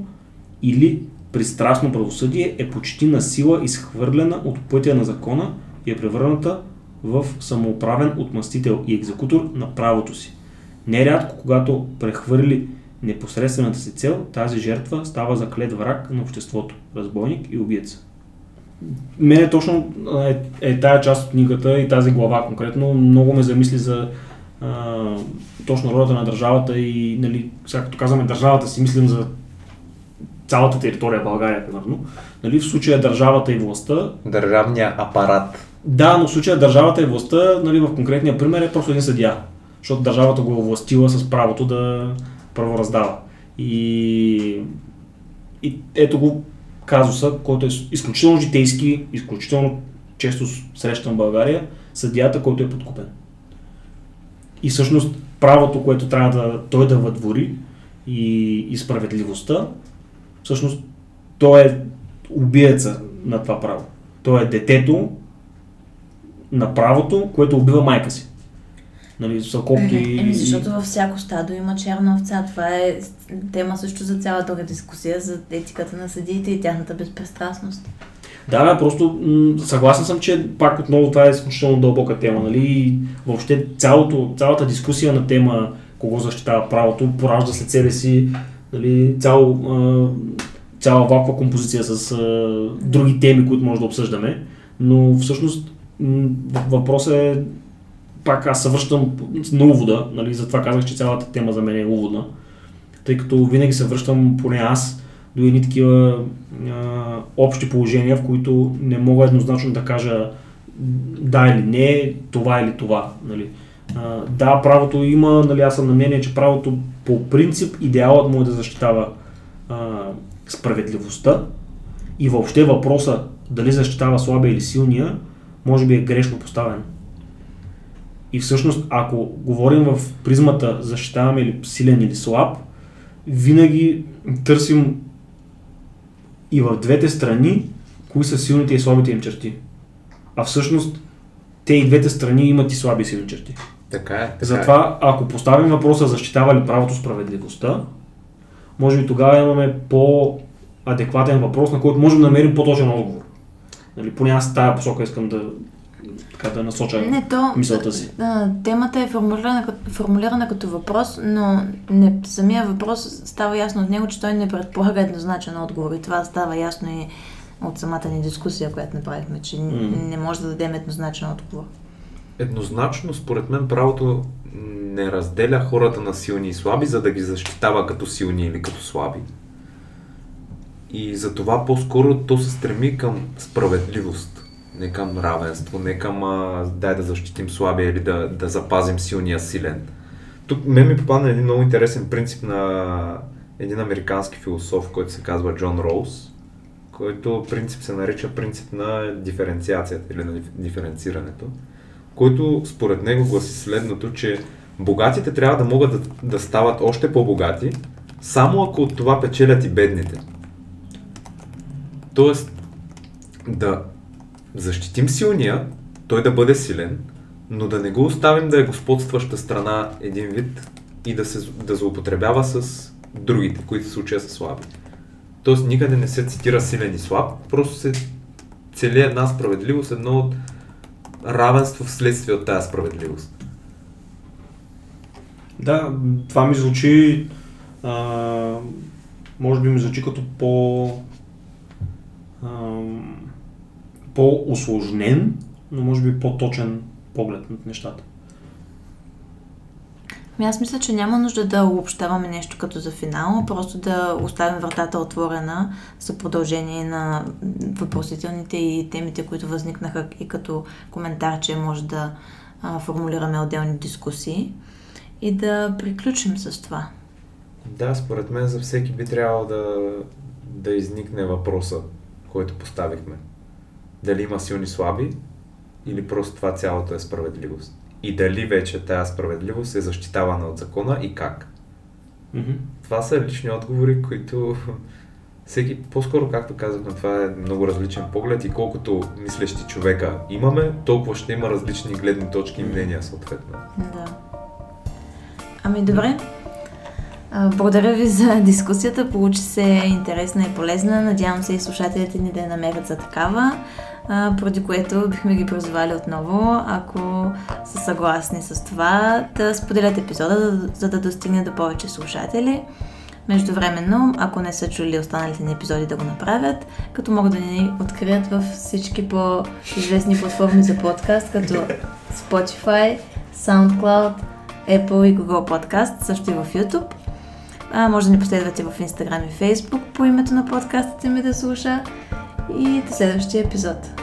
или пристрастно правосъдие е почти на сила изхвърлена от пътя на закона и е превърната в самоуправен отмъстител и екзекутор на правото си. Нерядко, когато прехвърли непосредствената си цел, тази жертва става заклет враг на обществото, разбойник и убиец. Мене точно е тая част от книгата и тази глава конкретно много ме замисли за точно ролята на държавата и, нали, както казваме държавата, си мислим за цялата територия България, примерно. Нали, в случая държавата и властта... Държавния апарат. Да, но в случая държавата и властта, нали, в конкретния пример е просто един съдия. Защото държавата го властила с правото да правораздава. И ето го казуса, който е изключително житейски, изключително често срещан в България, съдията, който е подкупен. И всъщност правото, което трябва той да въдвори и справедливостта, всъщност той е убиеца на това право. Той е детето на правото, което убива майка си. Нали, защото във всяко стадо има черна овца. Това е тема също за цялата дискусия за етиката на съдиите и тяхната безпристрастност. Да, просто съгласен съм, че пак отново това е изключително дълбока тема. Нали? Въобще цялата дискусия на тема кого защитава правото поражда след себе си, нали, цяла ваква композиция с други теми, които може да обсъждаме, но всъщност въпросът е, пак аз съвръщам на увода, нали, затова казах, че цялата тема за мен е уводна, тъй като винаги се връщам, поне аз, до едни такива общи положения, в които не мога еднозначно да кажа да или не, това или това. Нали. Да, правото има, нали, аз съм на мнение, че правото по принцип идеалът му е да защитава справедливостта и въобще въпроса дали защитава слабия или силния, може би е грешно поставен. И всъщност, ако говорим в призмата защитаваме или силен или слаб, винаги търсим и в двете страни, кои са силните и слабите им черти. А всъщност, те и двете страни имат и слаби и силни черти. Така е. Затова, ако поставим въпроса защитава ли правото справедливостта, може би тогава имаме по-адекватен въпрос, на който можем да намерим по-точен отговор. Нали, поне аз тая посока искам да насоча мисълта си. Темата е формулирана като въпрос, но самия въпрос става ясно от него, че той не предполага еднозначен отговор и това става ясно и от самата ни дискусия, която направихме, че не може да дадем еднозначен отговор. Еднозначно, според мен, правото не разделя хората на силни и слаби, за да ги защитава като силни или като слаби. И затова по-скоро то се стреми към справедливост, не към равенство, не към дай да защитим слабия или да запазим силния силен. Тук ми попадна един много интересен принцип на един американски философ, който се казва Джон Ролс, който принцип се нарича принцип на диференциацията или на диференцирането, който според него гласи следното, че богатите трябва да могат да стават още по-богати, само ако от това печелят и бедните. Тоест, да защитим силния, той да бъде силен, но да не го оставим да е господстваща страна един вид и да злоупотребява с другите, които в случая са слаби. Тоест, никъде не се цитира силен и слаб, просто се цели една справедливост, едно равенство вследствие от тази справедливост. Да, това ми звучи, може би ми звучи като по-усложнен, но може би по-точен поглед на нещата. Аз мисля, че няма нужда да обобщаваме нещо като за финал, просто да оставим вратата отворена за продължение на въпросителните и темите, които възникнаха и като коментар, че може да формулираме отделни дискусии и да приключим с това. Да, според мен за всеки би трябвало да изникне въпроса, който поставихме. Дали има силни слаби или просто това цялото е справедливост? И дали вече тази справедливост е защитавана от закона и как? Mm-hmm. Това са лични отговори, които всеки, по-скоро както казахме, това е много различен поглед и колкото мислещи човека имаме, толкова ще има различни гледни точки и мнения съответно. Да. Ами добре. Благодаря ви за дискусията, получи се интересна и полезна, надявам се и слушателите ни да я намерят за такава, поради което бихме ги призовали отново, ако са съгласни с това, да споделят епизода, за да достигне до повече слушатели. Междувременно, ако не са чули останалите ни епизоди, да го направят, като могат да ни открият във всички по-известни платформи за подкаст, като Spotify, SoundCloud, Apple и Google Podcast, също и в YouTube. Може да ни последвате в Instagram и Facebook по името на подкаста Темида слуша и до следващия епизод.